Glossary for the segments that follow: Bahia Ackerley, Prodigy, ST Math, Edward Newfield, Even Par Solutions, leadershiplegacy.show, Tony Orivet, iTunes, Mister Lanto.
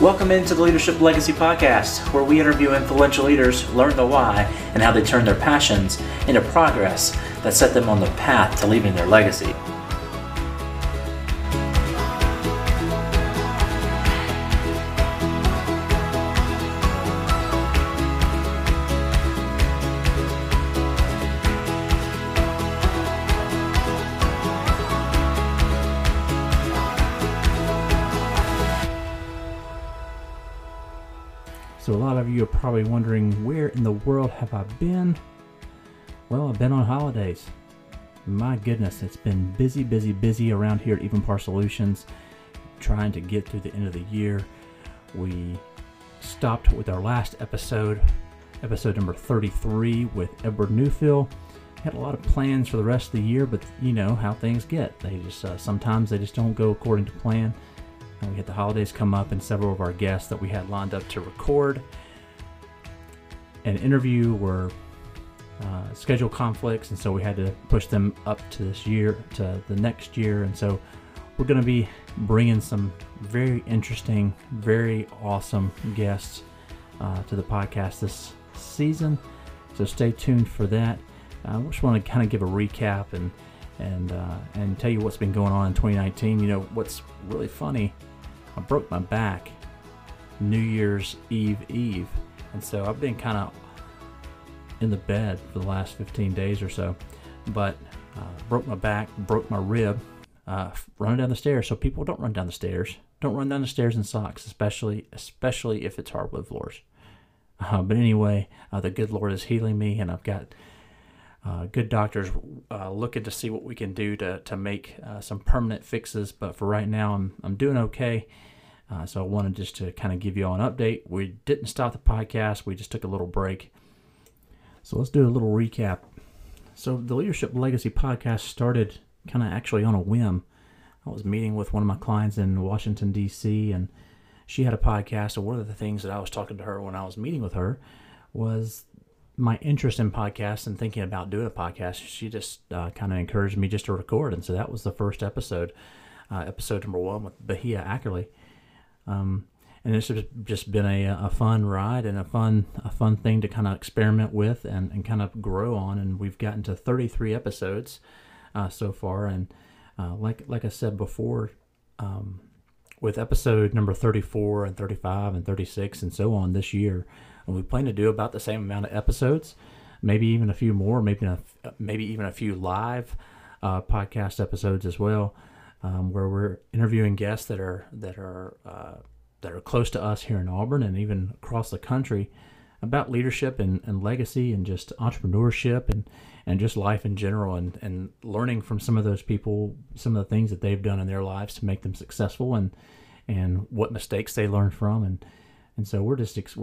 Welcome into the Leadership Legacy Podcast, where we interview influential leaders, learn the why, and how they turn their passions into progress that set them on the path to leaving their legacy. So a lot of you are probably wondering, where in the world have I been? Well, I've been on holidays. My goodness, it's been busy, busy, busy around here at Even Par Solutions, trying to get through the end of the year. We stopped with our last episode number 33 with Edward Newfield. Had a lot of plans for the rest of the year, but you know how things get. They just sometimes they just don't go according to plan. We had the holidays come up, and several of our guests that we had lined up to record an interview were schedule conflicts, and so we had to push them up to this year, to the next year. And so we're going to be bringing some very interesting, very awesome guests to the podcast this season. So stay tuned for that. I just want to kind of give a recap and tell you what's been going on in 2019. You know what's really funny? I broke my back New Year's Eve, and so I've been kind of in the bed for the last 15 days or so, but broke my back, broke my rib, running down the stairs. So people, don't run down the stairs. Don't run down the stairs in socks, especially if it's hardwood floors. But anyway, the good Lord is healing me, and I've got good doctors looking to see what we can do to make some permanent fixes. But for right now, I'm doing okay. So I wanted just to kind of give you all an update. We didn't stop the podcast. We just took a little break. So let's do a little recap. So the Leadership Legacy Podcast started kind of actually on a whim. I was meeting with one of my clients in Washington, D.C., and she had a podcast. And one of the things that I was talking to her when I was meeting with her was my interest in podcasts and thinking about doing a podcast. She just kind of encouraged me just to record. And so that was the first episode, episode number 1 with Bahia Ackerley. And it's just been a fun ride and a fun thing to kind of experiment with and kind of grow on. And we've gotten to 33 episodes so far. And like I said before, with episode number 34 and 35 and 36 and so on this year, we plan to do about the same amount of episodes, maybe even a few more, maybe even a few live podcast episodes as well, where we're interviewing guests that are close to us here in Auburn and even across the country about leadership and legacy and just entrepreneurship and just life in general, and learning from some of those people, some of the things that they've done in their lives to make them successful, and what mistakes they learned from. And so we're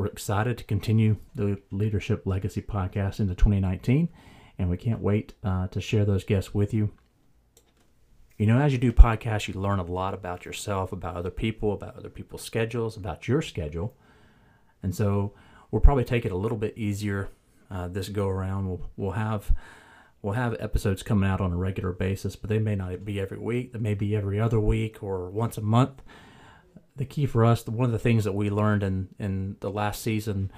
excited to continue the Leadership Legacy Podcast into 2019, and we can't wait to share those guests with you. You know, as you do podcasts, you learn a lot about yourself, about other people, about other people's schedules, about your schedule. And so we'll probably take it a little bit easier this go around. We'll have episodes coming out on a regular basis, but they may not be every week. They may be every other week or once a month. The key for us, one of the things that we learned in the last season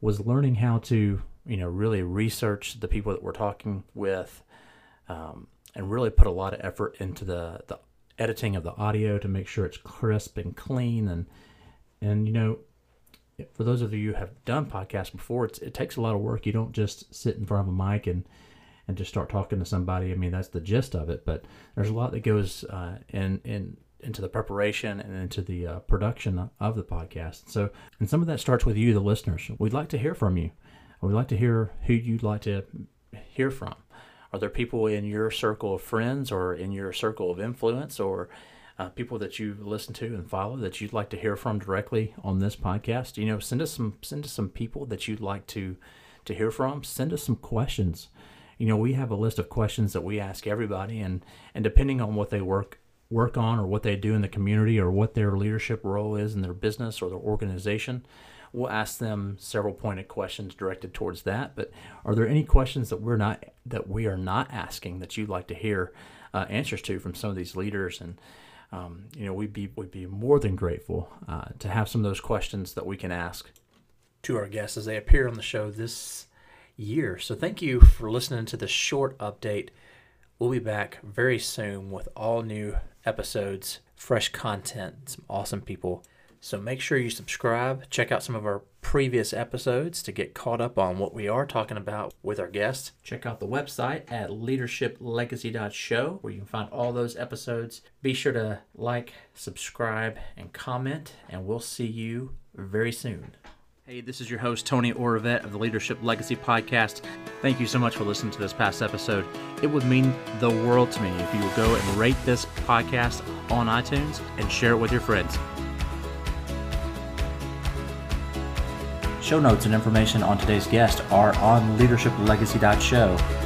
was learning how to, you know, really research the people that we're talking with, and really put a lot of effort into the editing of the audio to make sure it's crisp and clean. And you know, for those of you who have done podcasts before, it takes a lot of work. You don't just sit in front of a mic and just start talking to somebody. I mean, that's the gist of it, but there's a lot that goes into the preparation and into the production of the podcast. So, and some of that starts with you, the listeners. We'd like to hear from you. We'd like to hear who you'd like to hear from. Are there people in your circle of friends or in your circle of influence or people that you listen to and follow that you'd like to hear from directly on this podcast? You know, send us some people that you'd like to hear from. Send us some questions. You know, we have a list of questions that we ask everybody, and depending on what they work on or what they do in the community or what their leadership role is in their business or their organization, we'll ask them several pointed questions directed towards that. But are there any questions that we are not asking that you'd like to hear answers to from some of these leaders? And we'd be more than grateful to have some of those questions that we can ask to our guests as they appear on the show this year. So thank you for listening to this short update. We'll be back very soon with all new episodes, fresh content, some awesome people. So make sure you subscribe, check out some of our previous episodes to get caught up on what we are talking about with our guests. Check out the website at leadershiplegacy.show where you can find all those episodes. Be sure to like, subscribe, and comment, and we'll see you very soon. Hey, this is your host, Tony Orivet of the Leadership Legacy Podcast. Thank you so much for listening to this past episode. It would mean the world to me if you would go and rate this podcast on iTunes and share it with your friends. Show notes and information on today's guest are on leadershiplegacy.show.